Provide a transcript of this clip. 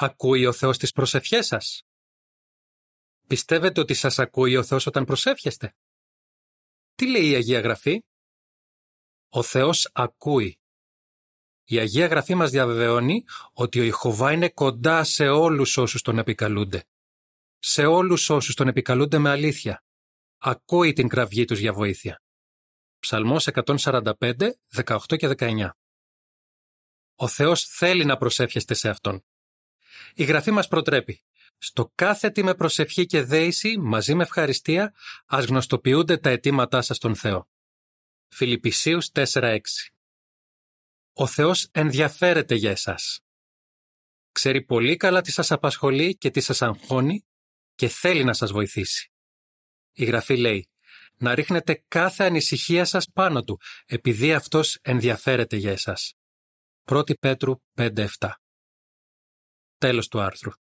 Ακούει ο Θεός τις προσευχές σας? Πιστεύετε ότι σας ακούει ο Θεός όταν προσεύχεστε? Τι λέει η Αγία Γραφή? Ο Θεός ακούει. Η Αγία Γραφή μας διαβεβαιώνει ότι ο Ιεχωβά είναι κοντά σε όλους όσους τον επικαλούνται. Σε όλους όσους τον επικαλούνται με αλήθεια. Ακούει την κραυγή τους για βοήθεια. Ψαλμός 145, 18 και 19. Ο Θεός θέλει να προσεύχεστε σε Αυτόν. Η Γραφή μας προτρέπει. Στο κάθε τι με προσευχή και δέηση, μαζί με ευχαριστία, ας γνωστοποιούνται τα αιτήματά σας στον Θεό. Φιλιππισίους 4:6. Ο Θεός ενδιαφέρεται για εσάς. Ξέρει πολύ καλά τι σας απασχολεί και τι σας αγχώνει και θέλει να σας βοηθήσει. Η Γραφή λέει να ρίχνετε κάθε ανησυχία σας πάνω Του, επειδή Αυτός ενδιαφέρεται για εσάς. 1 Πέτρου 5:7. Τέλος του άρθρου.